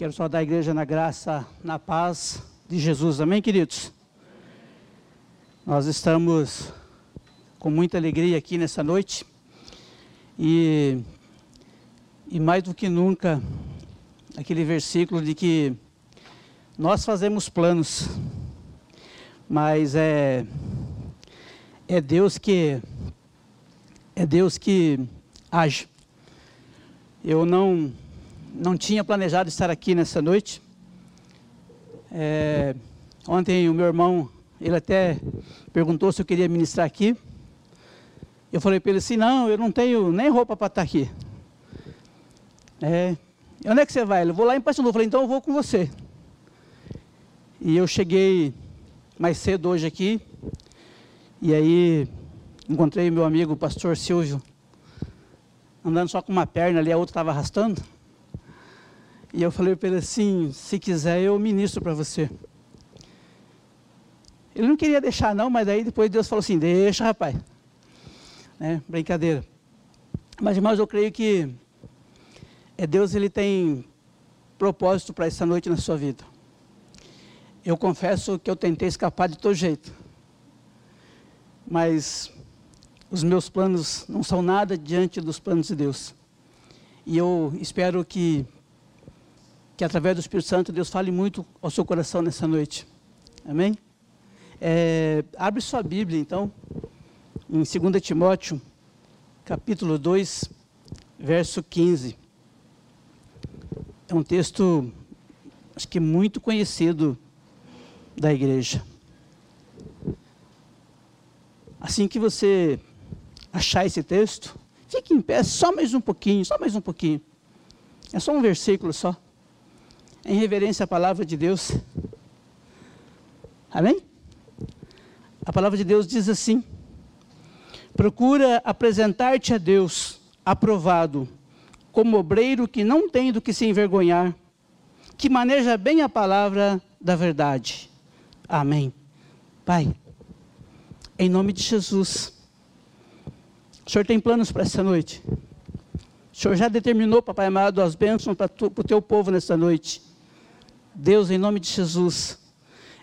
Quero saudar a igreja na graça, na paz de Jesus. Amém, queridos? Amém. Nós estamos com muita alegria aqui nessa noite. E mais do que nunca, aquele versículo de que nós fazemos planos, mas é Deus que age. Eu não tinha planejado estar aqui nessa noite. Ontem o meu irmão, ele até perguntou se eu queria ministrar aqui. Eu falei para ele assim: não, eu não tenho nem roupa para estar aqui. Onde é que você vai? Eu vou lá em Pato Branco. Eu falei: então eu vou com você. E eu cheguei mais cedo hoje aqui, e aí encontrei meu amigo, o pastor Silvio, andando só com uma perna ali, a outra estava arrastando. E eu falei para ele assim: se quiser eu ministro para você. Ele não queria deixar não, mas aí depois Deus falou assim: deixa, rapaz. Brincadeira. Mas, irmãos, eu creio que Deus, ele tem propósito para essa noite na sua vida. Eu confesso que eu tentei escapar de todo jeito, mas os meus planos não são nada diante dos planos de Deus. E eu espero que através do Espírito Santo, Deus fale muito ao seu coração nessa noite. Amém? Abre sua Bíblia, então, em 2 Timóteo, capítulo 2, verso 15. É um texto, acho que muito conhecido da igreja. Assim que você achar esse texto, fique em pé só mais um pouquinho. É só um versículo só. Em reverência à palavra de Deus. Amém? A palavra de Deus diz assim: procura apresentar-te a Deus, aprovado, como obreiro que não tem do que se envergonhar, que maneja bem a palavra da verdade. Amém. Pai, em nome de Jesus, o Senhor tem planos para essa noite. O Senhor já determinou, papai amado, as bênçãos para o teu povo nessa noite. Deus, em nome de Jesus.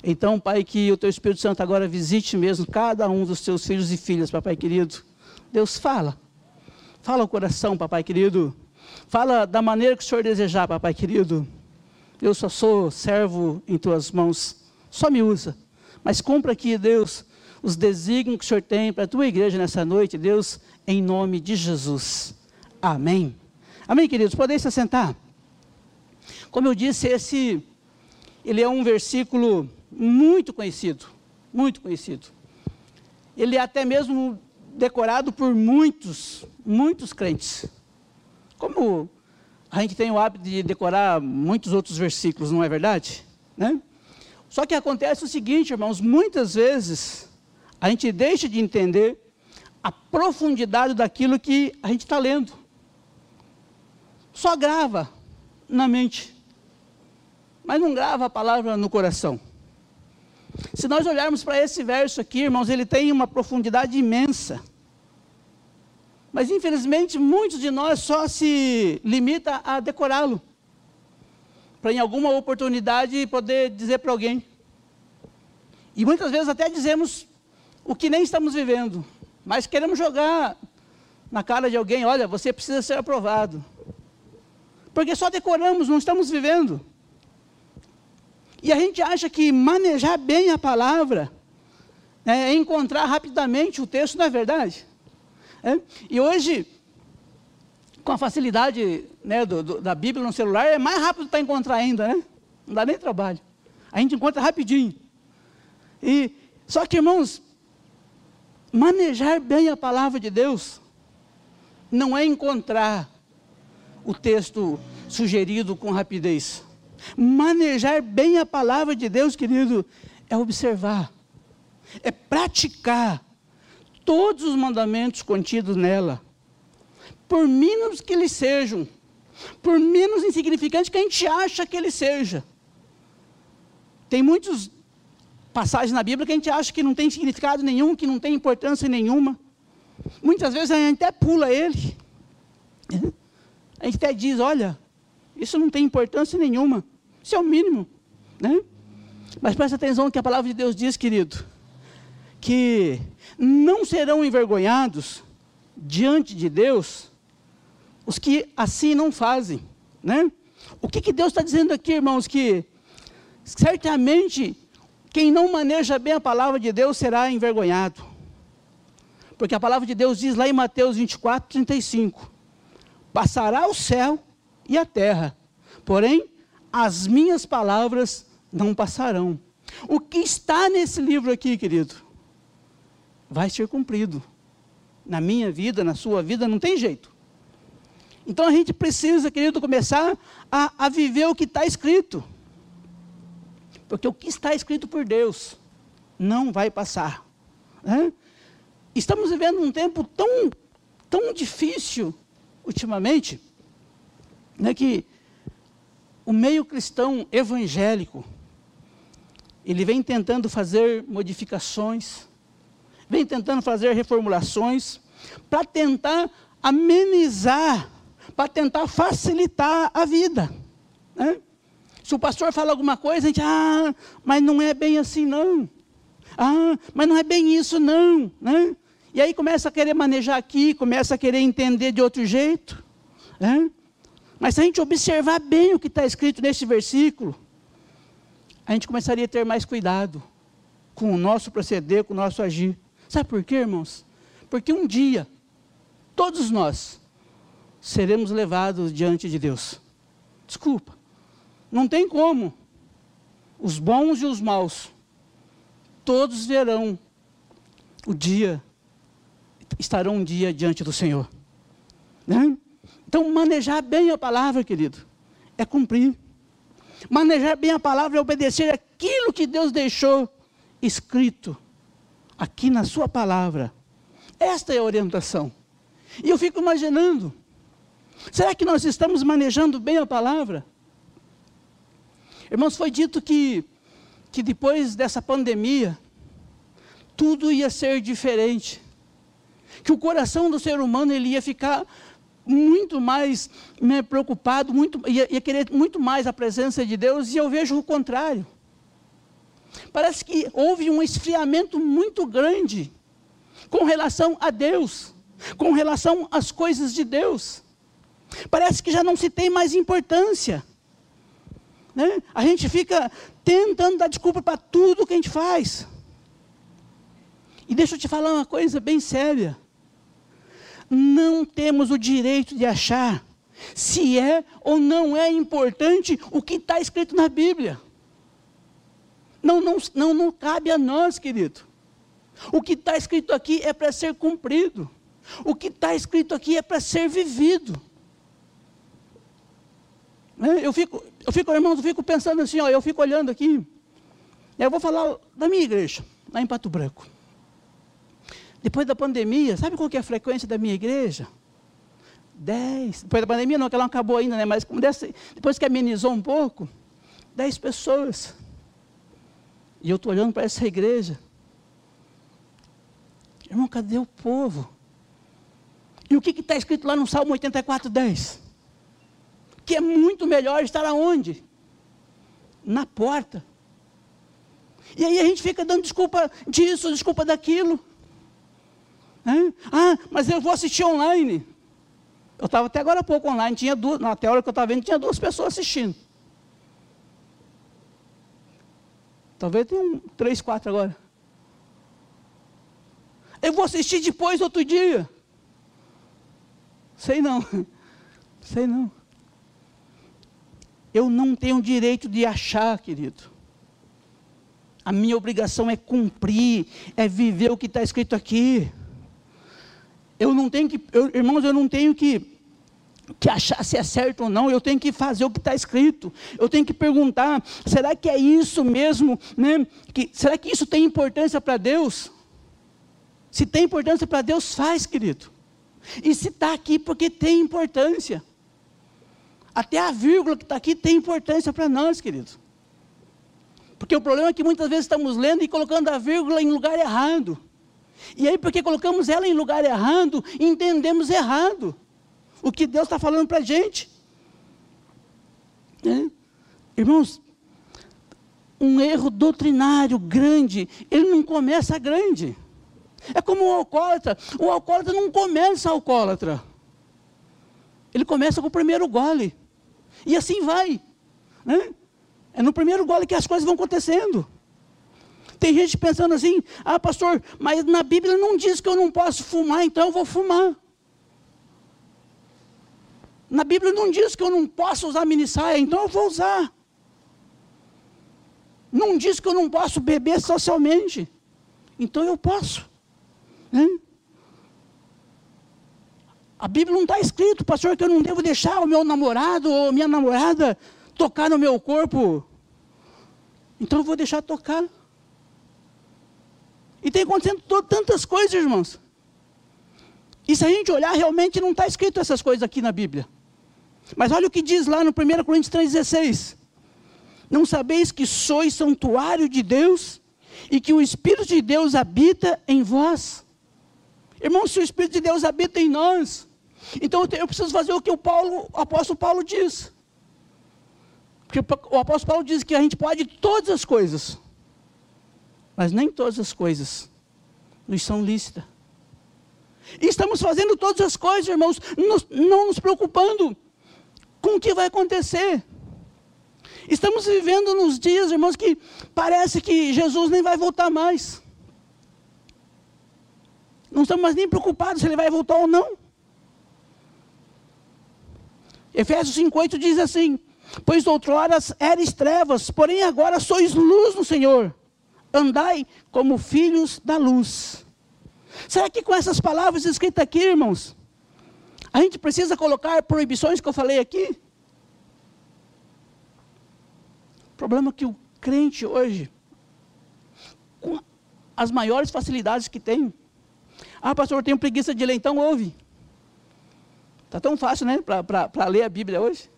Então, Pai, que o Teu Espírito Santo agora visite mesmo cada um dos Teus filhos e filhas, Papai querido. Deus, fala. Fala o coração, Papai querido. Fala da maneira que o Senhor desejar, Papai querido. Eu só sou servo em Tuas mãos. Só me usa. Mas cumpra aqui, Deus, os desígnios que o Senhor tem para a Tua igreja nessa noite, Deus, em nome de Jesus. Amém. Amém, queridos. Podem se assentar. Como eu disse, ele é um versículo muito conhecido. Ele é até mesmo decorado por muitos crentes. Como a gente tem o hábito de decorar muitos outros versículos, não é verdade? Só que acontece o seguinte, irmãos, muitas vezes a gente deixa de entender a profundidade daquilo que a gente está lendo. Só grava na mente, mas não grava a palavra no coração. Se nós olharmos para esse verso aqui, irmãos, ele tem uma profundidade imensa. Mas, infelizmente, muitos de nós só se limita a decorá-lo, para em alguma oportunidade poder dizer para alguém. E muitas vezes até dizemos o que nem estamos vivendo, mas queremos jogar na cara de alguém: olha, você precisa ser aprovado. Porque só decoramos, não estamos vivendo. E a gente acha que manejar bem a palavra é encontrar rapidamente o texto, não é verdade? E hoje, com a facilidade da Bíblia no celular, é mais rápido para encontrar ainda, Não dá nem trabalho. A gente encontra rapidinho. Só que, irmãos, manejar bem a palavra de Deus não é encontrar o texto sugerido com rapidez. Manejar bem a palavra de Deus, querido, é observar, é praticar todos os mandamentos contidos nela, por mínimos que eles sejam, por menos insignificante que a gente acha que ele seja. Tem muitas passagens na Bíblia que a gente acha que não tem significado nenhum, que não tem importância nenhuma. Muitas vezes a gente até pula ele, a gente até diz: olha, Isso não tem importância nenhuma. Isso é o mínimo, né? Mas presta atenção que a palavra de Deus diz, querido, que não serão envergonhados diante de Deus os que assim não fazem, né? O que Deus está dizendo aqui, irmãos? Que certamente quem não maneja bem a palavra de Deus será envergonhado. Porque a palavra de Deus diz lá em Mateus 24, 35. Passará o céu e a terra, porém as minhas palavras não passarão. O que está nesse livro aqui, querido, vai ser cumprido. Na minha vida, na sua vida, não tem jeito. Então a gente precisa, querido, começar a viver o que está escrito. Porque o que está escrito por Deus não vai passar, né? Estamos vivendo um tempo tão difícil ultimamente, né, que o meio cristão evangélico, ele vem tentando fazer modificações, vem tentando fazer reformulações, para tentar amenizar, para tentar facilitar a vida, né? Se o pastor fala alguma coisa, a gente, mas não é bem assim não, mas não é bem isso não, né? E aí começa a querer manejar aqui, começa a querer entender de outro jeito, né? Mas se a gente observar bem o que está escrito neste versículo, a gente começaria a ter mais cuidado com o nosso proceder, com o nosso agir. Sabe por quê, irmãos? Porque um dia, todos nós seremos levados diante de Deus. Desculpa, não tem como. Os bons e os maus, todos verão o dia, estarão um dia diante do Senhor, né? Então, manejar bem a palavra, querido, é cumprir. Manejar bem a palavra é obedecer aquilo que Deus deixou escrito aqui na sua palavra. Esta é a orientação. E eu fico imaginando, será que nós estamos manejando bem a palavra? Irmãos, foi dito que depois dessa pandemia, tudo ia ser diferente. Que o coração do ser humano, ele ia ficar muito mais, né, preocupado, ia querer muito mais a presença de Deus, e eu vejo o contrário. Parece que houve um esfriamento muito grande com relação a Deus, com relação às coisas de Deus. Parece que já não se tem mais importância, né? A gente fica tentando dar desculpa para tudo que a gente faz. E deixa eu te falar uma coisa bem séria. Não temos o direito de achar se é ou não é importante o que está escrito na Bíblia. Não cabe a nós, querido. O que está escrito aqui é para ser cumprido. O que está escrito aqui é para ser vivido. Eu fico pensando assim, ó, eu fico olhando aqui. Eu vou falar da minha igreja, lá em Pato Branco. Depois da pandemia, sabe qual que é a frequência da minha igreja? 10. Depois da pandemia, não, que ela não acabou ainda, né? Mas depois que amenizou um pouco, 10 pessoas. E eu estou olhando para essa igreja. Irmão, cadê o povo? E o que está escrito lá no Salmo 84, 10? Que é muito melhor estar aonde? Na porta. E aí a gente fica dando desculpa disso, desculpa daquilo. Mas eu vou assistir online. Eu estava até agora há pouco online, tinha duas, até a hora que eu estava vendo, tinha 2 pessoas assistindo. Talvez tenha 3, 4 agora. Eu vou assistir depois, outro dia. Sei não. Eu não tenho direito de achar, querido. A minha obrigação é cumprir, é viver o que está escrito aqui. Eu não tenho que achar se é certo ou não, eu tenho que fazer o que está escrito, eu tenho que perguntar, será que é isso mesmo, né? Será que isso tem importância para Deus? Se tem importância para Deus, faz, querido. E se está aqui porque tem importância, até a vírgula que está aqui tem importância para nós, querido. Porque o problema é que muitas vezes estamos lendo e colocando a vírgula em lugar errado. E aí, porque colocamos ela em lugar errado, entendemos errado o que Deus está falando para a gente. Né? Irmãos, um erro doutrinário grande, ele não começa grande. É como o alcoólatra não começa alcoólatra. Ele começa com o primeiro gole. E assim vai. Né? É no primeiro gole que as coisas vão acontecendo. Tem gente pensando assim, ah pastor, mas na Bíblia não diz que eu não posso fumar, então eu vou fumar. Na Bíblia não diz que eu não posso usar minissaia, então eu vou usar. Não diz que eu não posso beber socialmente, então eu posso. Hein? A Bíblia não está escrito, pastor, que eu não devo deixar o meu namorado ou minha namorada tocar no meu corpo. Então eu vou deixar tocar. E tem acontecendo tantas coisas, irmãos. E se a gente olhar, realmente não está escrito essas coisas aqui na Bíblia. Mas olha o que diz lá no 1 Coríntios 3,16. Não sabeis que sois santuário de Deus, e que o Espírito de Deus habita em vós? Irmãos, se o Espírito de Deus habita em nós, então eu preciso fazer o que o apóstolo Paulo diz. Porque o apóstolo Paulo diz que a gente pode todas as coisas, mas nem todas as coisas nos são lícitas. E estamos fazendo todas as coisas, irmãos, não nos preocupando com o que vai acontecer. Estamos vivendo nos dias, irmãos, que parece que Jesus nem vai voltar mais. Não estamos mais nem preocupados se ele vai voltar ou não. Efésios 5,8 diz assim: pois outrora erais trevas, porém agora sois luz no Senhor. Andai como filhos da luz. Será que com essas palavras escritas aqui, irmãos, a gente precisa colocar proibições que eu falei aqui? O problema é que o crente hoje, com as maiores facilidades que tem, ah pastor, eu tenho preguiça de ler, então ouve. Está tão fácil, né, para ler a Bíblia hoje.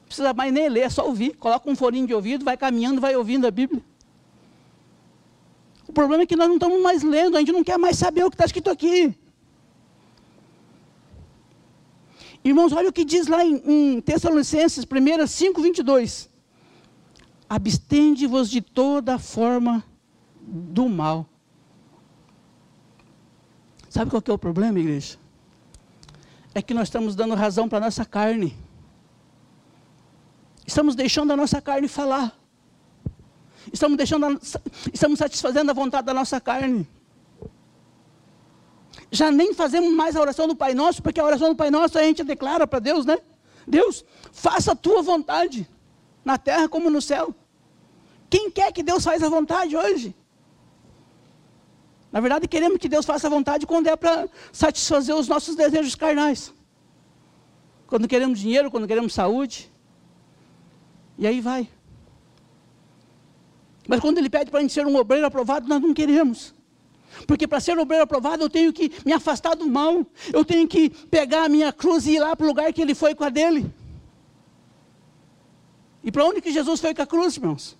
Não precisa mais nem ler, é só ouvir. Coloca um foninho de ouvido, vai caminhando, vai ouvindo a Bíblia. O problema é que nós não estamos mais lendo, a gente não quer mais saber o que está escrito aqui. Irmãos, olha o que diz lá em Tessalonicenses 1, 5, 22. Abstende-vos de toda forma do mal. Sabe qual que é o problema, igreja? É que nós estamos dando razão para a nossa carne. Estamos deixando a nossa carne falar. Estamos satisfazendo a vontade da nossa carne. Já nem fazemos mais a oração do Pai Nosso, porque a oração do Pai Nosso a gente declara para Deus, né? Deus, faça a tua vontade, na terra como no céu. Quem quer que Deus faça a vontade hoje? Na verdade, queremos que Deus faça a vontade quando é para satisfazer os nossos desejos carnais. Quando queremos dinheiro, quando queremos saúde. E aí vai. Mas quando Ele pede para a gente ser um obreiro aprovado, nós não queremos. Porque para ser um obreiro aprovado, eu tenho que me afastar do mal. Eu tenho que pegar a minha cruz e ir lá para o lugar que Ele foi com a dele. E para onde que Jesus foi com a cruz, irmãos?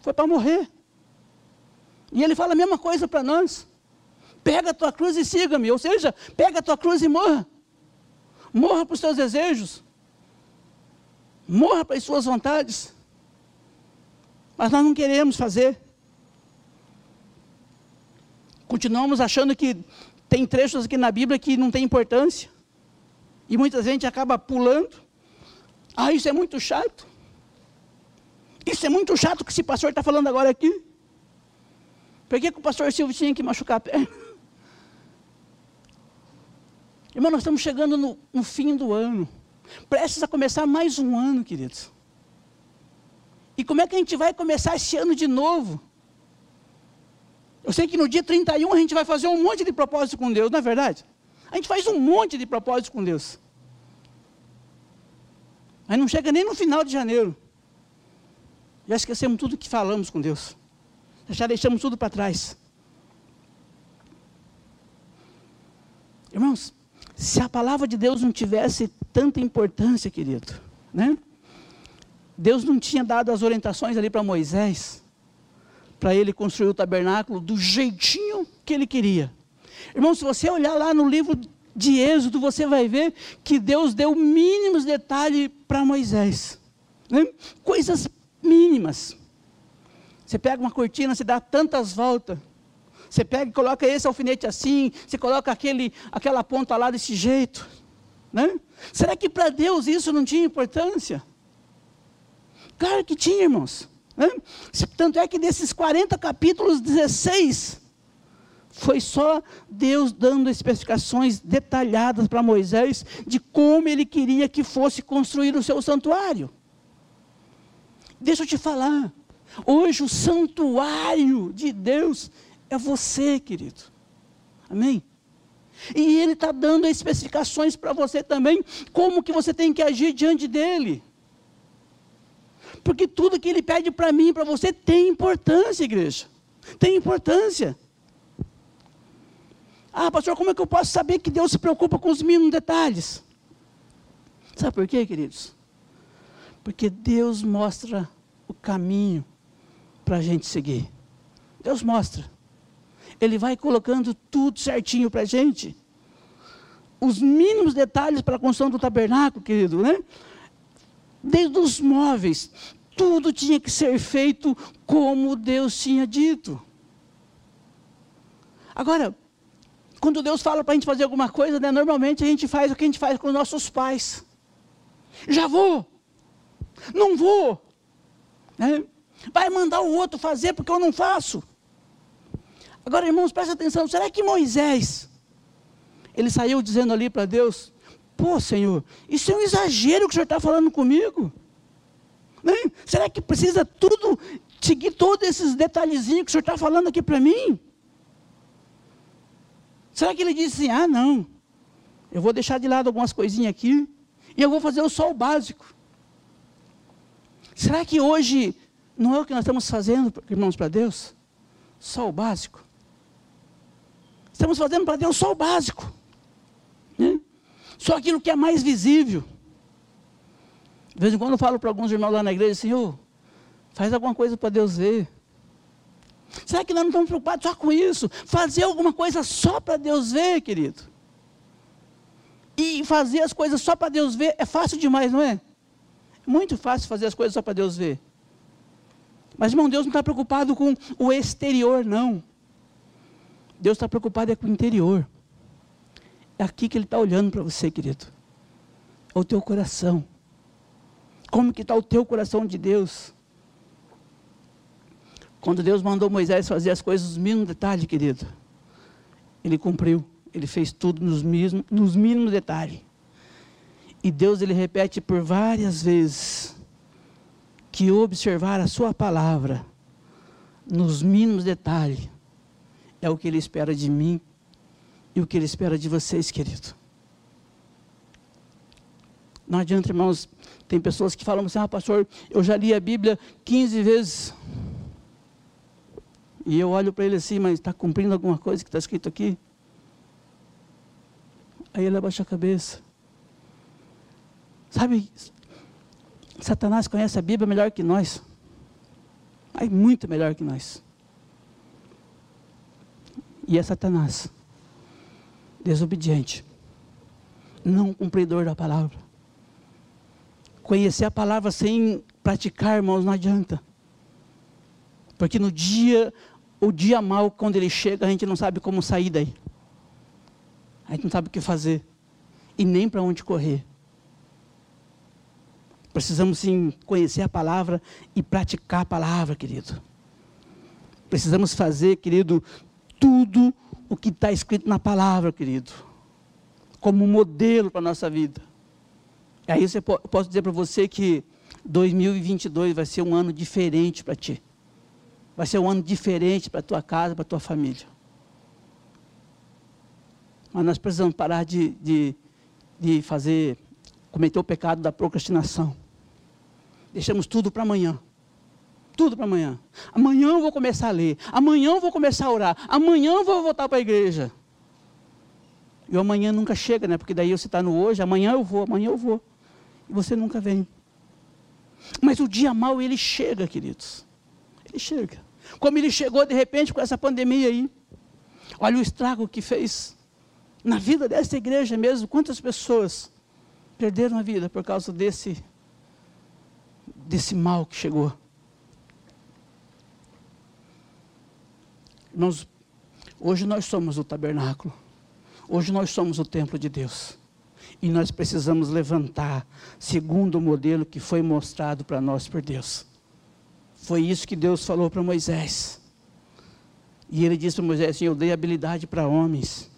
Foi para morrer. E Ele fala a mesma coisa para nós. Pega a tua cruz e siga-me. Ou seja, pega a tua cruz e morra. Morra para os teus desejos. Morra para as suas vontades. Mas nós não queremos fazer. Continuamos achando que tem trechos aqui na Bíblia que não tem importância. E muita gente acaba pulando. Ah, isso é muito chato. Isso é muito chato que esse pastor está falando agora aqui. Por que o pastor Silvio tinha que machucar a perna? Irmão, nós estamos chegando no fim do ano. Prestes a começar mais um ano, queridos. E como é que a gente vai começar esse ano de novo? Eu sei que no dia 31 a gente vai fazer um monte de propósito com Deus, não é verdade? A gente faz um monte de propósito com Deus. Mas não chega nem no final de janeiro. Já esquecemos tudo que falamos com Deus. Já deixamos tudo para trás. Irmãos, se a palavra de Deus não tivesse tanta importância, querido, né? Deus não tinha dado as orientações ali para Moisés, para ele construir o tabernáculo do jeitinho que ele queria. Irmãos, se você olhar lá no livro de Êxodo, você vai ver que Deus deu mínimos detalhes para Moisés. Né? Coisas mínimas. Você pega uma cortina, você dá tantas voltas. Você pega e coloca esse alfinete assim, você coloca aquela ponta lá desse jeito. Né? Será que para Deus isso não tinha importância? Claro que tinha, irmãos. Né? Tanto é que desses 40 capítulos, 16, foi só Deus dando especificações detalhadas para Moisés de como ele queria que fosse construir o seu santuário. Deixa eu te falar, hoje o santuário de Deus é você, querido. Amém? E Ele está dando especificações para você também, como que você tem que agir diante dEle. Porque tudo que Ele pede para mim e para você tem importância, igreja. Tem importância. Ah, pastor, como é que eu posso saber que Deus se preocupa com os mínimos detalhes? Sabe por quê, queridos? Porque Deus mostra o caminho para a gente seguir. Deus mostra. Ele vai colocando tudo certinho para a gente. Os mínimos detalhes para a construção do tabernáculo, querido, né? Desde os móveis, tudo tinha que ser feito como Deus tinha dito. Agora, quando Deus fala para a gente fazer alguma coisa, né, normalmente a gente faz o que a gente faz com os nossos pais. Já vou, não vou, né? Vai mandar o outro fazer porque eu não faço. Agora, irmãos, presta atenção, será que Moisés, ele saiu dizendo ali para Deus, pô, Senhor, isso é um exagero que o Senhor está falando comigo? Né? Será que precisa tudo, seguir todos esses detalhezinhos que o Senhor está falando aqui para mim? Será que ele disse assim, ah, não, eu vou deixar de lado algumas coisinhas aqui, e eu vou fazer só o básico? Será que hoje, não é o que nós estamos fazendo, irmãos, para Deus? Só o básico? Estamos fazendo para Deus só o básico, né? Só aquilo que é mais visível. De vez em quando eu falo para alguns irmãos lá na igreja, Senhor, assim, faz alguma coisa para Deus ver. Será que nós não estamos preocupados só com isso? Fazer alguma coisa só para Deus ver, querido. E fazer as coisas só para Deus ver é fácil demais, não é? É muito fácil fazer as coisas só para Deus ver. Mas, irmão, Deus não está preocupado com o exterior, não. Deus está preocupado é com o interior. É aqui que Ele está olhando para você, querido. É o teu coração. Como que está o teu coração de Deus? Quando Deus mandou Moisés fazer as coisas nos mínimos detalhes, querido, ele cumpriu. Ele fez tudo nos mínimos detalhes. E Deus, Ele repete por várias vezes que observar a sua palavra nos mínimos detalhes é o que Ele espera de mim e o que Ele espera de vocês, querido. Não adianta, irmãos, tem pessoas que falam assim, ah, pastor, eu já li a Bíblia 15 vezes. E eu olho para ele assim, mas está cumprindo alguma coisa que está escrito aqui? Aí ele abaixa a cabeça. Sabe, Satanás conhece a Bíblia melhor que nós. Mas muito melhor que nós. E é Satanás, desobediente, não cumpridor da palavra. Conhecer a palavra sem praticar, irmãos, não adianta. Porque no dia, o dia mau, quando ele chega, a gente não sabe como sair daí. A gente não sabe o que fazer e nem para onde correr. Precisamos sim conhecer a palavra e praticar a palavra, querido. Precisamos fazer, querido, tudo o que está escrito na palavra, querido, como modelo para a nossa vida. E aí eu posso dizer para você que 2022 vai ser um ano diferente para ti. Vai ser um ano diferente para a tua casa, para a tua família. Mas nós precisamos parar de cometer o pecado da procrastinação. Deixamos tudo para amanhã. Tudo para amanhã. Amanhã eu vou começar a ler. Amanhã eu vou começar a orar. Amanhã eu vou voltar para a igreja. E o amanhã nunca chega, né? Porque daí você está no hoje, amanhã eu vou. E você nunca vem. Mas o dia mau, ele chega, queridos. Ele chega. Como ele chegou de repente com essa pandemia aí. Olha o estrago que fez na vida dessa igreja mesmo. Quantas pessoas perderam a vida por causa desse desse mal que chegou. Irmãos, hoje nós somos o tabernáculo. Hoje nós somos o templo de Deus. E nós precisamos levantar, segundo o modelo que foi mostrado para nós por Deus. Foi isso que Deus falou para Moisés. E ele disse para Moisés, eu dei habilidade para homens,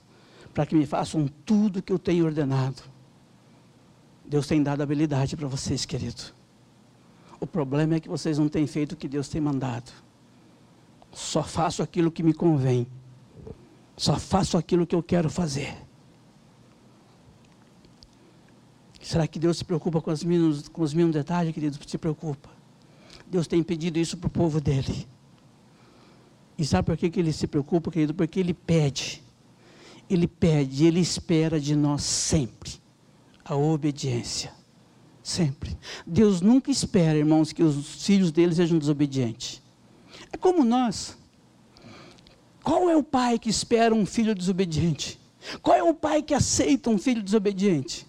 para que me façam tudo que eu tenho ordenado. Deus tem dado habilidade para vocês, querido. O problema é que vocês não têm feito o que Deus tem mandado. Só faço aquilo que me convém. Só faço aquilo que eu quero fazer. Será que Deus se preocupa com os mínimos detalhes, querido? Se preocupa. Deus tem pedido isso para o povo dele. E sabe por que ele se preocupa, querido? Porque ele pede. Ele pede, ele espera de nós sempre a obediência, sempre. Deus nunca espera, irmãos, que os filhos dele sejam desobedientes. É como nós. Qual é o pai que espera um filho desobediente? Qual é o pai que aceita um filho desobediente?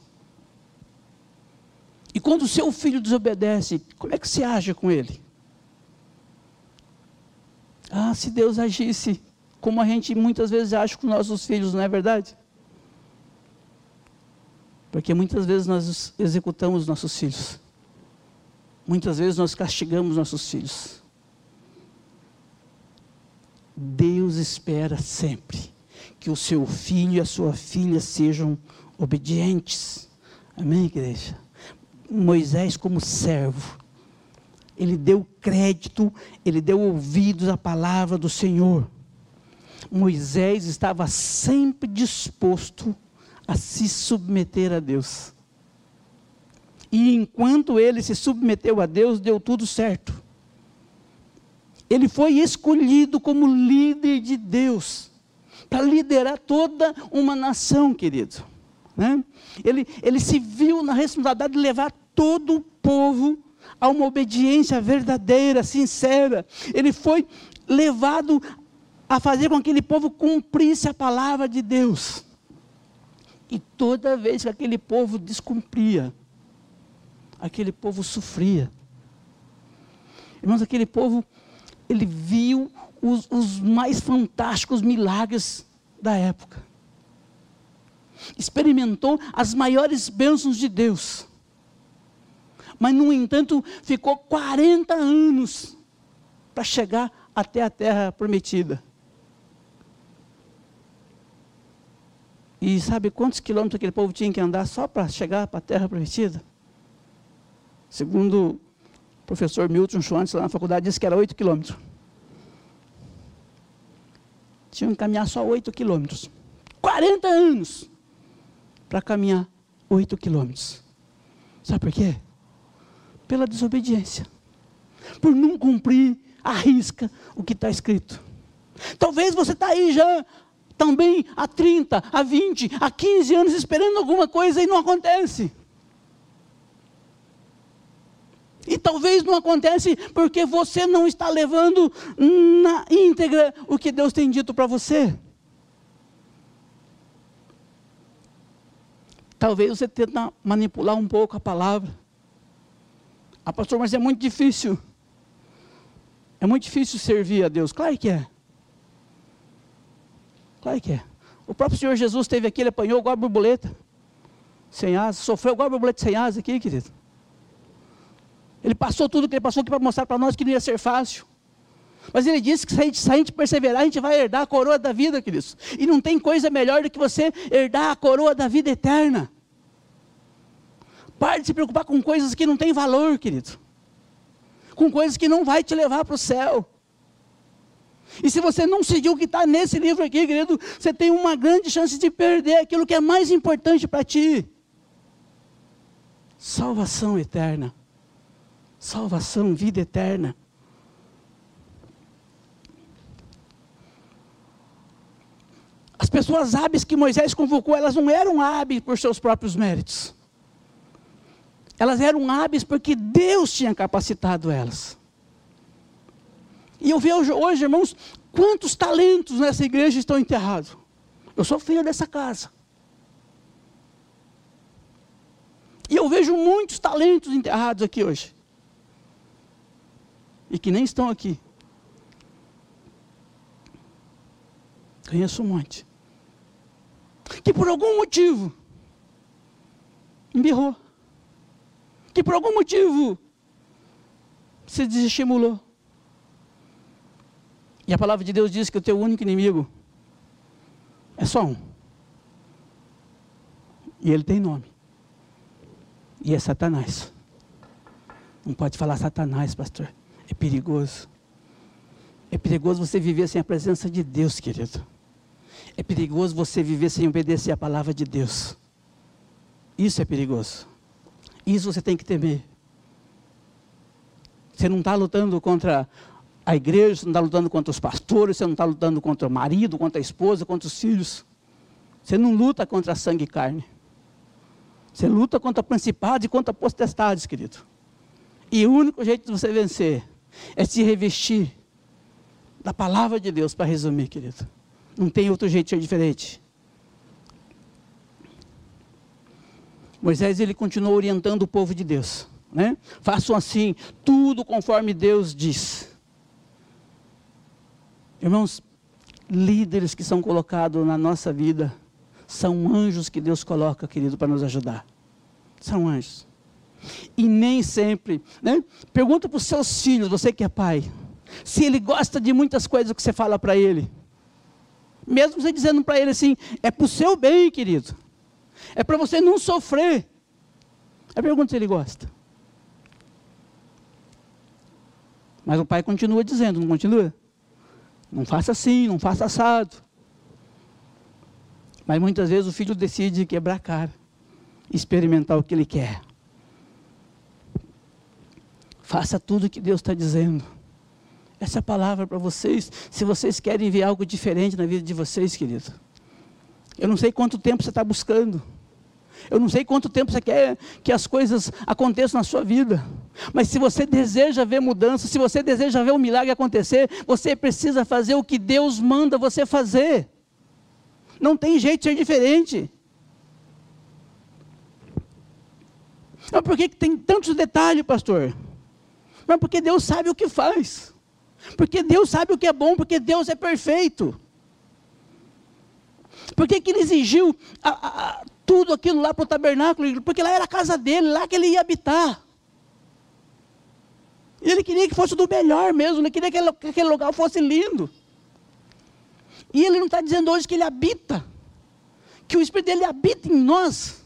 E quando o seu filho desobedece, como é que se age com ele? Ah, se Deus agisse como a gente muitas vezes age com nossos filhos, não é verdade? Porque muitas vezes nós executamos nossos filhos. Muitas vezes nós castigamos nossos filhos. Deus espera sempre que o seu filho e a sua filha sejam obedientes. Amém, igreja? Moisés, como servo, ele deu crédito, ele deu ouvidos à palavra do Senhor. Moisés estava sempre disposto a se submeter a Deus. E enquanto ele se submeteu a Deus, deu tudo certo. Ele foi escolhido como líder de Deus, para liderar toda uma nação, querido. Né? Ele se viu na responsabilidade de levar todo o povo a uma obediência verdadeira, sincera. Ele foi levado a fazer com que aquele povo cumprisse a palavra de Deus. E toda vez que aquele povo descumpria, aquele povo sofria. Irmãos, aquele povo, ele viu os mais fantásticos milagres da época. Experimentou as maiores bênçãos de Deus. Mas, no entanto, ficou 40 anos para chegar até a terra prometida. E sabe quantos quilômetros aquele povo tinha que andar só para chegar para a terra prometida? Segundo o professor Milton Schwantes, lá na faculdade, disse que era 8 quilômetros. Tinham que caminhar só 8 quilômetros. 40 anos para caminhar 8 quilômetros. Sabe por quê? Pela desobediência. Por não cumprir à risca o que está escrito. Talvez você está aí já também há 30, há 20, há 15 anos esperando alguma coisa e não acontece. E talvez não acontece porque você não está levando na íntegra o que Deus tem dito para você. Talvez você tente manipular um pouco a palavra. Ah, pastor, mas é muito difícil. É muito difícil servir a Deus. Claro que é. Claro que é. O próprio Senhor Jesus esteve aqui, ele apanhou igual a borboleta sem asa, sofreu igual a borboleta sem asa aqui, querido. Ele passou tudo o que ele passou aqui para mostrar para nós que não ia ser fácil. Mas ele disse que se a gente perseverar, a gente vai herdar a coroa da vida, querido. E não tem coisa melhor do que você herdar a coroa da vida eterna. Pare de se preocupar com coisas que não têm valor, querido. Com coisas que não vai te levar para o céu. E se você não seguir o que está nesse livro aqui, querido, você tem uma grande chance de perder aquilo que é mais importante para ti. Salvação eterna. Salvação, vida eterna. As pessoas hábeis que Moisés convocou, elas não eram hábeis por seus próprios méritos. Elas eram hábeis porque Deus tinha capacitado elas. E eu vejo hoje, irmãos, quantos talentos nessa igreja estão enterrados. Eu sou filho dessa casa. E eu vejo muitos talentos enterrados aqui hoje. e que nem estão aqui. Conheço um monte. Que por algum motivo embirrou. Que por algum motivo se desestimulou. E a palavra de Deus diz que o teu único inimigo é só um. E ele tem nome. E é Satanás. Não pode falar Satanás, pastor. É perigoso. É perigoso você viver sem a presença de Deus, querido. É perigoso você viver sem obedecer a palavra de Deus. Isso é perigoso. Isso você tem que temer. Você não está lutando contra a igreja, você não está lutando contra os pastores, você não está lutando contra o marido, contra a esposa, contra os filhos. Você não luta contra sangue e carne. Você luta contra principados e contra potestades, querido. E o único jeito de você vencer é se revestir da palavra de Deus, para resumir, querido. Não tem outro jeito diferente. Moisés, ele continuou orientando o povo de Deus, né? Façam assim, tudo conforme Deus diz. Irmãos, líderes que são colocados na nossa vida, são anjos que Deus coloca, querido, para nos ajudar. São anjos. E nem sempre, né? Pergunta para os seus filhos, você que é pai, se ele gosta de muitas coisas que você fala para ele. Mesmo você dizendo para ele assim, é para o seu bem, querido. É para você não sofrer. Aí pergunta se ele gosta. Mas o pai continua dizendo, não continua? Não faça assim, não faça assado. Mas muitas vezes o filho decide quebrar a cara, experimentar o que ele quer. Faça tudo o que Deus está dizendo. Essa é a palavra para vocês, se vocês querem ver algo diferente na vida de vocês, querido. Eu não sei quanto tempo você está buscando. Eu não sei quanto tempo você quer que as coisas aconteçam na sua vida. Mas se você deseja ver mudança, se você deseja ver um milagre acontecer, você precisa fazer o que Deus manda você fazer. Não tem jeito de ser diferente. Mas por que tem tantos detalhes, pastor? Mas porque Deus sabe o que faz. Porque Deus sabe o que é bom, porque Deus é perfeito. Por que ele exigiu tudo aquilo lá para o tabernáculo? Porque lá era a casa dele, lá que ele ia habitar. E ele queria que fosse do melhor mesmo, ele queria que aquele lugar fosse lindo. E ele não está dizendo hoje que ele habita, que o Espírito dele habita em nós.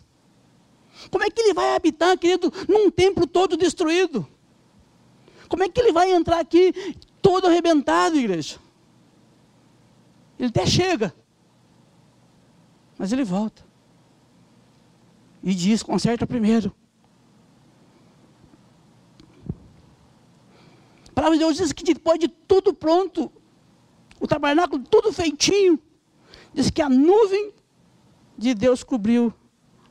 Como é que ele vai habitar, querido, num templo todo destruído? Como é que ele vai entrar aqui todo arrebentado, igreja? Ele até chega. Mas ele volta. E diz, conserta primeiro. A palavra de Deus diz que depois de tudo pronto, o tabernáculo tudo feitinho, diz que a nuvem de Deus cobriu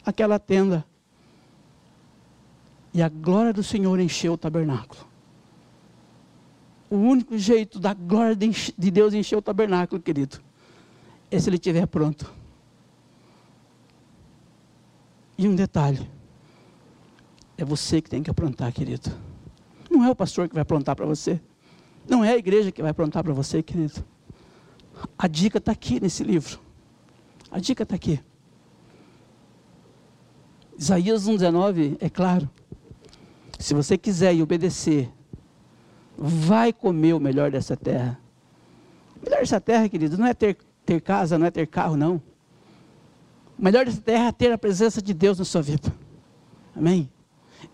aquela tenda. E a glória do Senhor encheu o tabernáculo. O único jeito da glória de Deus encher o tabernáculo, querido, é se ele estiver pronto. E um detalhe, é você que tem que aprontar, querido. Não é o pastor que vai aprontar para você. Não é a igreja que vai aprontar para você, querido. A dica está aqui nesse livro. A dica está aqui. Isaías 1,19, é claro. Se você quiser e obedecer, vai comer o melhor dessa terra. O melhor dessa terra, querido, não é ter casa, não é ter carro, não. O melhor dessa terra é ter a presença de Deus na sua vida. Amém?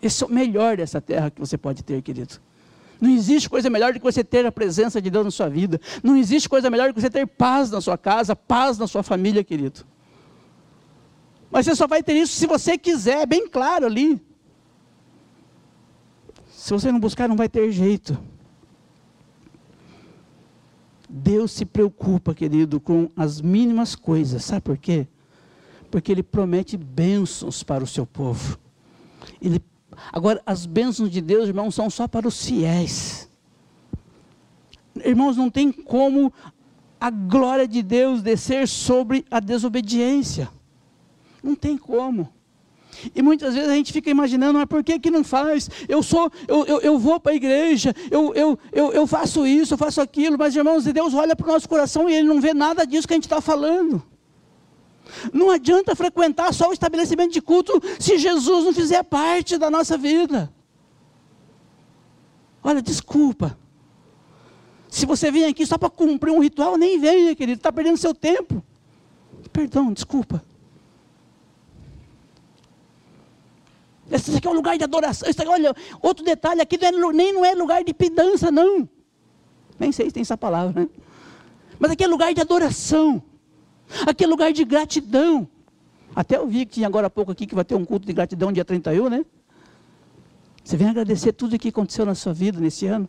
Esse é o melhor dessa terra que você pode ter, querido. Não existe coisa melhor do que você ter a presença de Deus na sua vida. Não existe coisa melhor do que você ter paz na sua casa, paz na sua família, querido. Mas você só vai ter isso se você quiser, é bem claro ali. Se você não buscar, não vai ter jeito. Deus se preocupa, querido, com as mínimas coisas. Sabe por quê? Porque ele promete bênçãos para o seu povo. Agora, as bênçãos de Deus, irmãos, são só para os fiéis. Irmãos, não tem como a glória de Deus descer sobre a desobediência. Não tem como. E muitas vezes a gente fica imaginando, mas por que que não faz? Eu vou para a igreja, eu faço isso, eu faço aquilo, mas irmãos, Deus olha para o nosso coração e Ele não vê nada disso que a gente está falando. Não adianta frequentar só o estabelecimento de culto se Jesus não fizer parte da nossa vida. Olha, desculpa, se você vem aqui só para cumprir um ritual, nem venha, querido, está perdendo seu tempo. Perdão, desculpa. Esse aqui é um lugar de adoração. Esse aqui, olha, outro detalhe, aqui não é lugar de pidança, não. Nem sei se tem essa palavra, né? Mas aqui é lugar de adoração. Aqui é lugar de gratidão. Até eu vi que tinha agora há pouco aqui que vai ter um culto de gratidão dia 31, né? Você vem agradecer tudo o que aconteceu na sua vida nesse ano.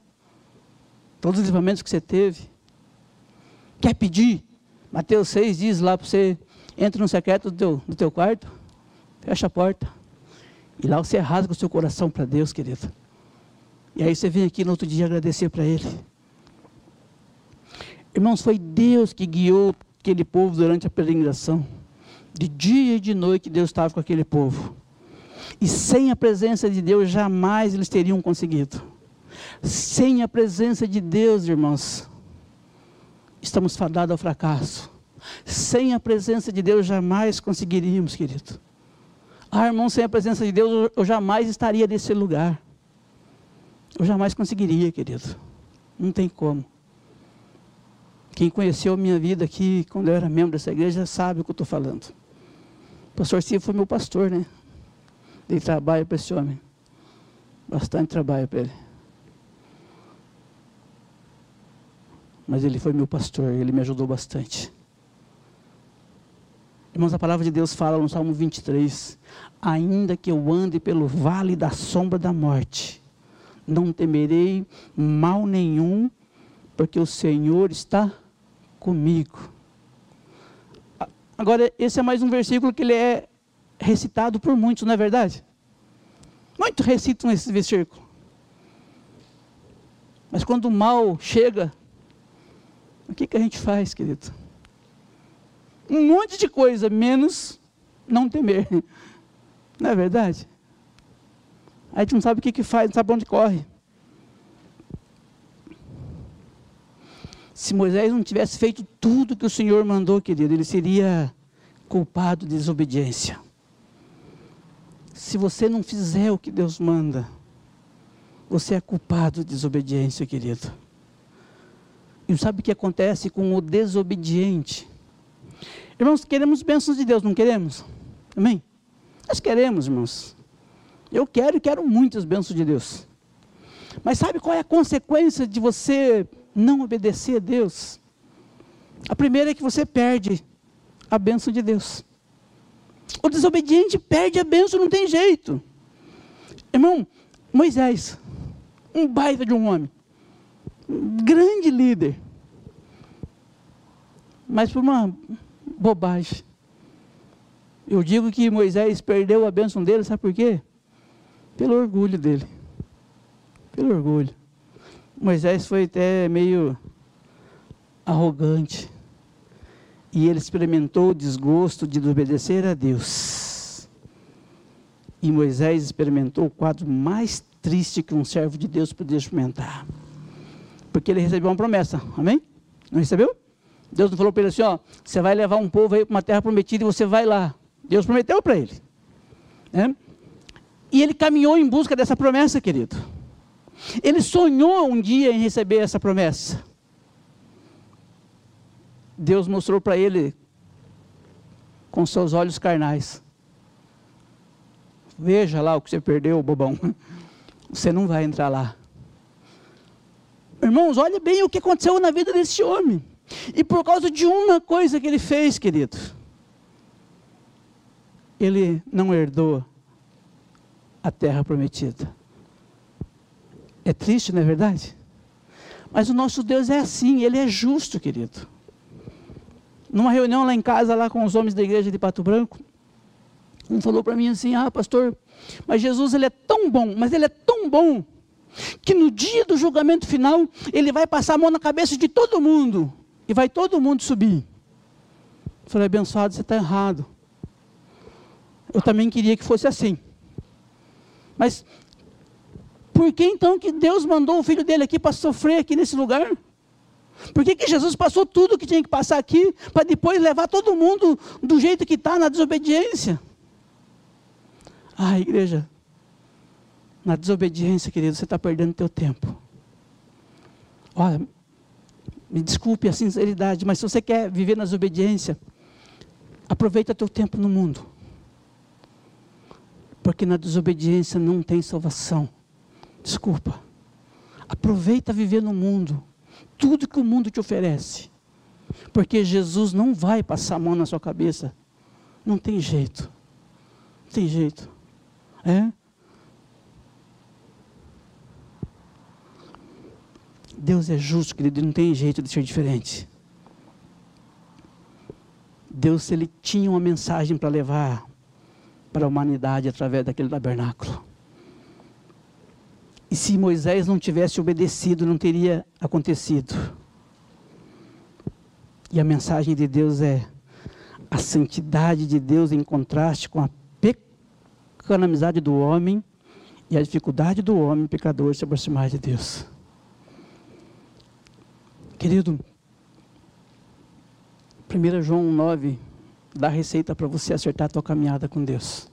Todos os livramentos que você teve. Quer pedir? Mateus 6 diz lá para você, entra no secreto do teu quarto, fecha a porta. E lá você rasga o seu coração para Deus, querido. E aí você vem aqui no outro dia agradecer para Ele. Irmãos, foi Deus que guiou aquele povo durante a peregrinação. De dia e de noite Deus estava com aquele povo. E sem a presença de Deus, jamais eles teriam conseguido. Sem a presença de Deus, irmãos, estamos fadados ao fracasso. Sem a presença de Deus, jamais conseguiríamos, querido. Ah, irmão, sem a presença de Deus, eu jamais estaria nesse lugar. Eu jamais conseguiria, querido. Não tem como. Quem conheceu a minha vida aqui, quando eu era membro dessa igreja, sabe o que eu estou falando. O pastor Cílio foi meu pastor, né? Dei trabalho para esse homem. Bastante trabalho para ele. Mas ele foi meu pastor, ele me ajudou bastante. Irmãos, a palavra de Deus fala no Salmo 23, ainda que eu ande pelo vale da sombra da morte, não temerei mal nenhum, porque o Senhor está comigo. Agora, esse é mais um versículo que ele é recitado por muitos, não é verdade? Muitos recitam esse versículo. Mas quando o mal chega, o que a gente faz, querido? Um monte de coisa, menos não temer. Não é verdade? A gente não sabe o que faz, não sabe onde corre. Se Moisés não tivesse feito tudo que o Senhor mandou, querido, ele seria culpado de desobediência. Se você não fizer o que Deus manda, você é culpado de desobediência, querido. E sabe o que acontece com o desobediente? Irmãos, queremos bênçãos de Deus, não queremos? Amém? Nós queremos, irmãos. Eu quero e quero muitas bênçãos de Deus. Mas sabe qual é a consequência de você não obedecer a Deus? A primeira é que você perde a bênção de Deus. O desobediente perde a bênção, não tem jeito. Irmão, Moisés, um baita de um homem, um grande líder, mas por uma bobagem. Eu digo que Moisés perdeu a bênção dele, sabe por quê? Pelo orgulho dele. Pelo orgulho. Moisés foi até meio arrogante. E ele experimentou o desgosto de desobedecer a Deus. E Moisés experimentou o quadro mais triste que um servo de Deus podia experimentar. Porque ele recebeu uma promessa. Amém? Não recebeu? Deus não falou para ele assim, ó, você vai levar um povo aí para uma terra prometida e você vai lá. Deus prometeu para ele. Né? E ele caminhou em busca dessa promessa, querido. Ele sonhou um dia em receber essa promessa. Deus mostrou para ele com seus olhos carnais. Veja lá o que você perdeu, bobão. Você não vai entrar lá. Irmãos, olha bem o que aconteceu na vida desse homem. E por causa de uma coisa que ele fez, querido, ele não herdou a terra prometida. É triste, não é verdade? Mas o nosso Deus é assim, Ele é justo, querido. Numa reunião lá em casa, lá com os homens da igreja de Pato Branco, um falou para mim assim, ah, pastor, mas Jesus, Ele é tão bom, mas Ele é tão bom, que no dia do julgamento final, Ele vai passar a mão na cabeça de todo mundo, e vai todo mundo subir. Eu falei, abençoado, você está errado. Eu também queria que fosse assim. Mas por que então que Deus mandou o filho dele aqui para sofrer aqui nesse lugar? Por que que Jesus passou tudo que tinha que passar aqui, para depois levar todo mundo do jeito que está, na desobediência? Ah, igreja, na desobediência, querido, você está perdendo teu tempo. Olha, me desculpe a sinceridade, mas se você quer viver na desobediência, aproveita teu tempo no mundo. Porque na desobediência não tem salvação. Desculpa. Aproveita viver no mundo. Tudo que o mundo te oferece. Porque Jesus não vai passar a mão na sua cabeça. Não tem jeito. Não tem jeito. É? Deus é justo, querido, não tem jeito de ser diferente. Deus, se Ele tinha uma mensagem para levar para a humanidade através daquele tabernáculo. E se Moisés não tivesse obedecido, não teria acontecido. E a mensagem de Deus é a santidade de Deus em contraste com a pecaminosidade do homem e a dificuldade do homem pecador se aproximar de Deus. Querido, 1 João 9 dá receita para você acertar a tua caminhada com Deus.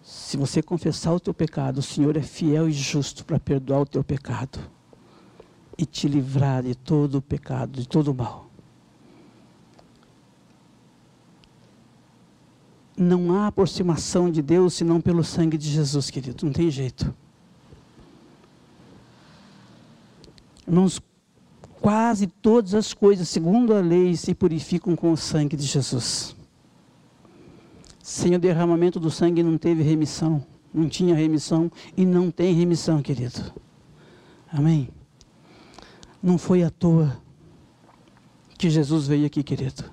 Se você confessar o teu pecado, o Senhor é fiel e justo para perdoar o teu pecado e te livrar de todo o pecado, de todo o mal. Não há aproximação de Deus senão pelo sangue de Jesus, querido, não tem jeito. Irmãos, quase todas as coisas, segundo a lei, se purificam com o sangue de Jesus. Sem o derramamento do sangue não teve remissão, não tinha remissão e não tem remissão, querido. Amém? Não foi à toa que Jesus veio aqui, querido.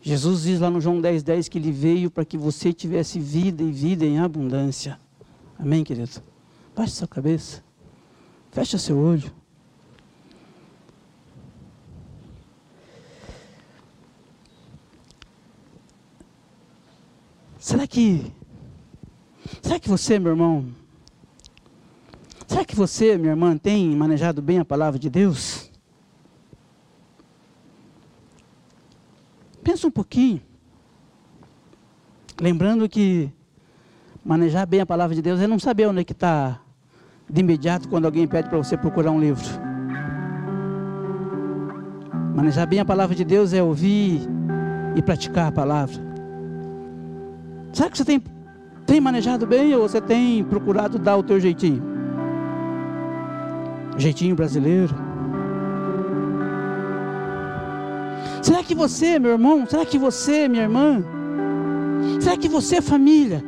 Jesus diz lá no João 10:10 que Ele veio para que você tivesse vida e vida em abundância. Amém, querido? Baixe sua cabeça, fecha seu olho. Será que você, meu irmão, será que você, minha irmã, tem manejado bem a palavra de Deus? Pensa um pouquinho. Lembrando que manejar bem a palavra de Deus é não saber onde é que está de imediato quando alguém pede para você procurar um livro. Manejar bem a palavra de Deus é ouvir e praticar a palavra. Será que você tem manejado bem ou você tem procurado dar o teu jeitinho? Jeitinho brasileiro. Será que você, meu irmão, será que você, minha irmã, será que você, família,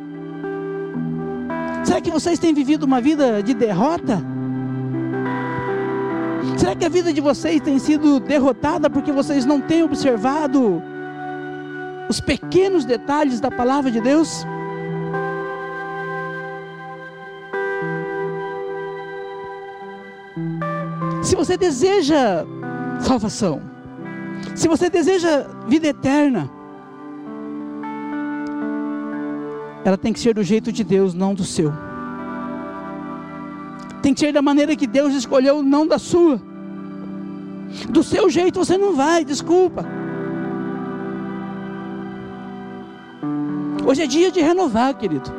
será que vocês têm vivido uma vida de derrota? Será que a vida de vocês tem sido derrotada porque vocês não têm observado os pequenos detalhes da palavra de Deus? Se você deseja salvação, se você deseja vida eterna, ela tem que ser do jeito de Deus, não do seu. Tem que ser da maneira que Deus escolheu, não da sua. Do seu jeito você não vai, desculpa. Hoje é dia de renovar, querido.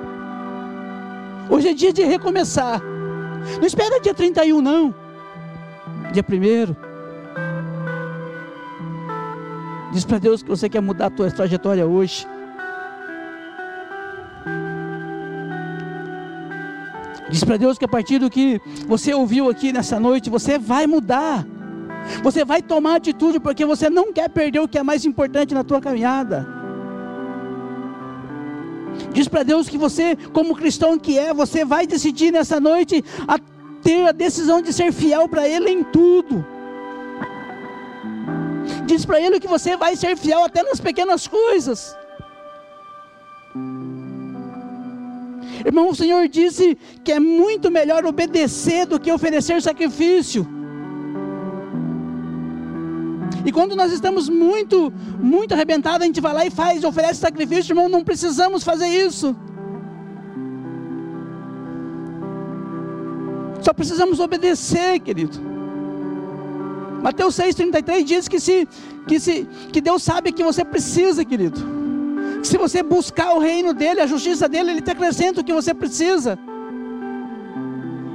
Hoje é dia de recomeçar. Não espera dia 31, não. Dia 1º. Diz para Deus que você quer mudar a tua trajetória hoje. Diz para Deus que a partir do que você ouviu aqui nessa noite, você vai mudar. Você vai tomar atitude porque você não quer perder o que é mais importante na tua caminhada. Diz para Deus que você, como cristão que é, você vai decidir nessa noite a ter a decisão de ser fiel para Ele em tudo. Diz para Ele que você vai ser fiel até nas pequenas coisas. Irmão, o Senhor disse que é muito melhor obedecer do que oferecer sacrifício. E quando nós estamos muito arrebentados, a gente vai lá e faz, oferece sacrifício, irmão, não precisamos fazer isso. Só precisamos obedecer, querido. Mateus 6,33 diz que Deus sabe que você precisa, querido. Que se você buscar o reino dele, a justiça dele, ele te acrescenta o que você precisa.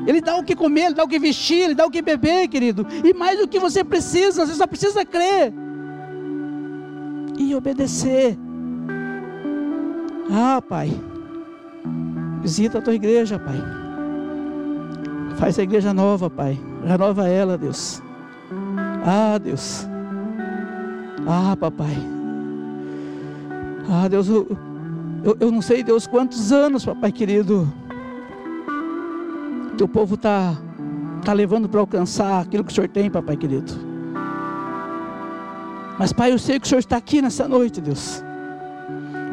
Ele dá o que comer, ele dá o que vestir, ele dá o que beber, querido. E mais do que você precisa, você só precisa crer. E obedecer. Ah, Pai. Visita a tua igreja, Pai. Faz a igreja nova, Pai. Renova ela, Deus. Ah, Deus. Ah, papai. Ah, Deus, eu não sei, Deus, quantos anos, papai querido, teu povo tá levando para alcançar aquilo que o Senhor tem, papai querido. Mas, Pai, eu sei que o Senhor está aqui nessa noite, Deus.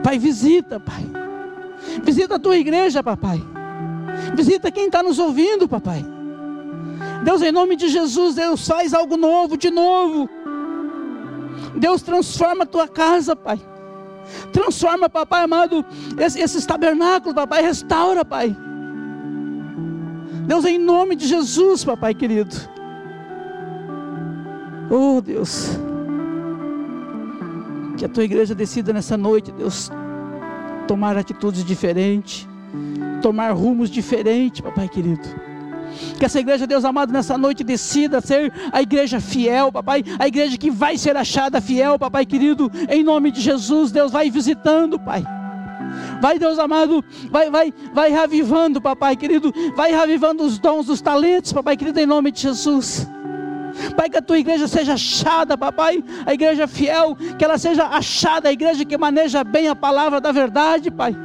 Pai, visita, Pai. Visita a tua igreja, papai. Visita quem está nos ouvindo, papai. Deus, em nome de Jesus, Deus, faz algo novo, de novo. Deus, transforma a tua casa, pai. Transforma, papai amado, esses tabernáculos, papai. Restaura, pai. Deus, em nome de Jesus, papai querido. Oh, Deus. Que a tua igreja decida nessa noite, Deus, tomar atitudes diferentes. Tomar rumos diferentes, papai querido. Que essa igreja, Deus amado, nessa noite decida ser a igreja fiel, papai. A igreja que vai ser achada fiel, papai querido. Em nome de Jesus, Deus, vai visitando, pai. Vai, Deus amado, vai reavivando, papai querido. Vai reavivando os dons, os talentos, papai querido, em nome de Jesus. Pai, que a tua igreja seja achada, papai. A igreja fiel, que ela seja achada. A igreja que maneja bem a palavra da verdade, pai.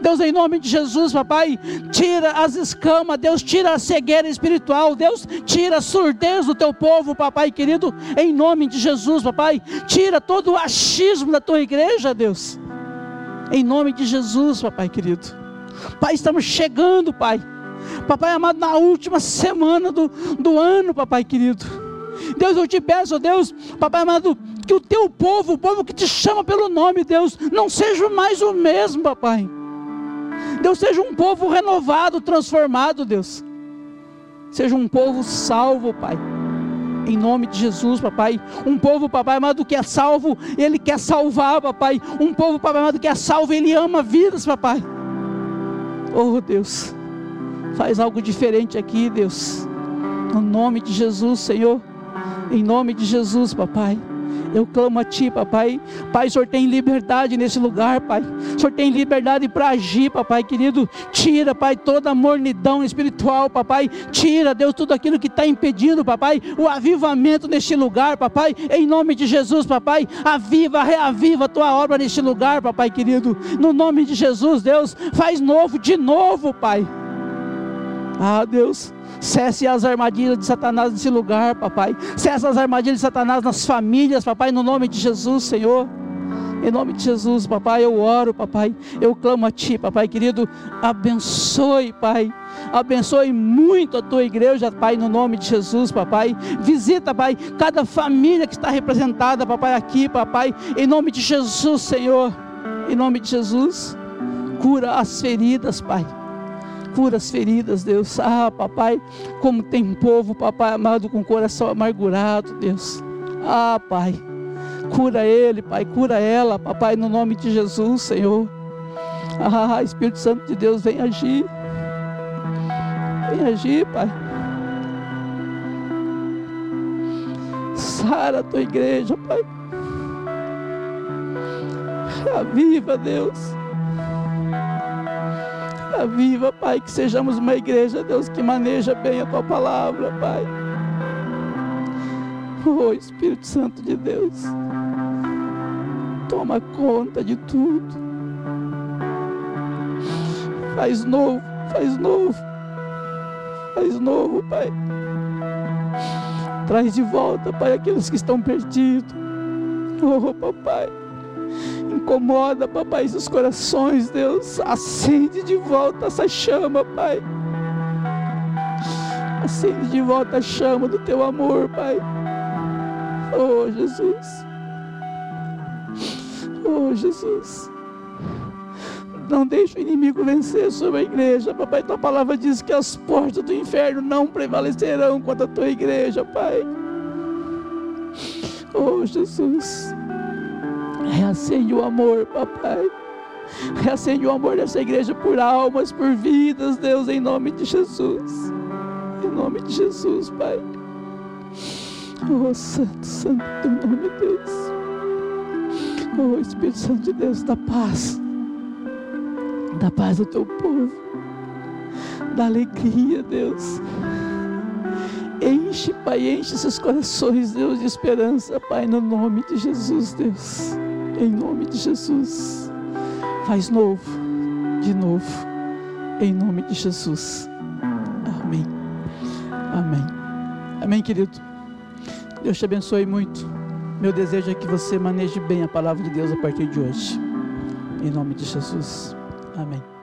Deus, em nome de Jesus, papai, tira as escamas, Deus, tira a cegueira espiritual, Deus, tira a surdez do teu povo, papai querido, em nome de Jesus, papai, tira todo o achismo da tua igreja, Deus, em nome de Jesus, papai querido. Pai, estamos chegando, pai, papai amado, na última semana do ano, papai querido. Deus, eu te peço, Deus, papai amado, que o teu povo, o povo que te chama pelo nome, Deus, não seja mais o mesmo, papai. Deus, seja um povo renovado, transformado, Deus. Seja um povo salvo, pai. Em nome de Jesus, papai. Um povo, papai amado, que é salvo, ele quer salvar, papai. Um povo, papai amado, que é salvo, ele ama vidas, papai. Oh, Deus. Faz algo diferente aqui, Deus. No nome de Jesus, Senhor. Em nome de Jesus, papai. Eu clamo a ti, papai. Pai, o Senhor tem liberdade nesse lugar, pai. O Senhor tem liberdade para agir, papai querido. Tira, pai, toda a mornidão espiritual, papai. Tira, Deus, tudo aquilo que está impedindo, papai, o avivamento neste lugar, papai. Em nome de Jesus, papai, aviva, reaviva a tua obra neste lugar, papai querido. No nome de Jesus, Deus, faz novo, de novo, pai. Ah, Deus, cesse as armadilhas de Satanás nesse lugar, papai. Cesse as armadilhas de Satanás nas famílias, papai, no nome de Jesus, Senhor. Em nome de Jesus, papai, eu oro, papai. Eu clamo a ti, papai querido. Abençoe, pai. Abençoe muito a tua igreja, pai, no nome de Jesus, papai. Visita, pai, cada família que está representada, papai, aqui, papai. Em nome de Jesus, Senhor. Em nome de Jesus, cura as feridas, pai. Cura as feridas, Deus. Ah, papai, como tem povo, papai amado, com o coração amargurado, Deus. Ah, pai, cura ele, pai, cura ela, papai, no nome de Jesus, Senhor. Ah, Espírito Santo de Deus, vem agir. Vem agir, pai. Sara a tua igreja, pai. Aviva, Deus. Viva, pai, que sejamos uma igreja, Deus, que maneja bem a tua palavra, pai. Oh, Espírito Santo de Deus, toma conta de tudo. Faz novo, faz novo, faz novo, pai. Traz de volta, pai, aqueles que estão perdidos. Oh, papai, incomoda, papai, esses corações, Deus. Acende de volta essa chama, pai. Acende de volta a chama do teu amor, pai. Oh, Jesus. Oh, Jesus. Não deixe o inimigo vencer sobre a igreja, papai. Tua palavra diz que as portas do inferno não prevalecerão contra a tua igreja, pai. Oh, Jesus. Reacende o amor, papai. Reacende o amor dessa igreja por almas, por vidas, Deus, em nome de Jesus. Em nome de Jesus, pai. Oh, santo, santo, teu nome, Deus. Oh, Espírito Santo de Deus, da paz. Da paz do teu povo, da alegria, Deus. Enche, pai, enche seus corações, Deus, de esperança, pai, no nome de Jesus, Deus. Em nome de Jesus. Faz novo, de novo, em nome de Jesus. Amém. Amém. Amém, querido. Deus te abençoe muito. Meu desejo é que você maneje bem a palavra de Deus a partir de hoje. Em nome de Jesus. Amém.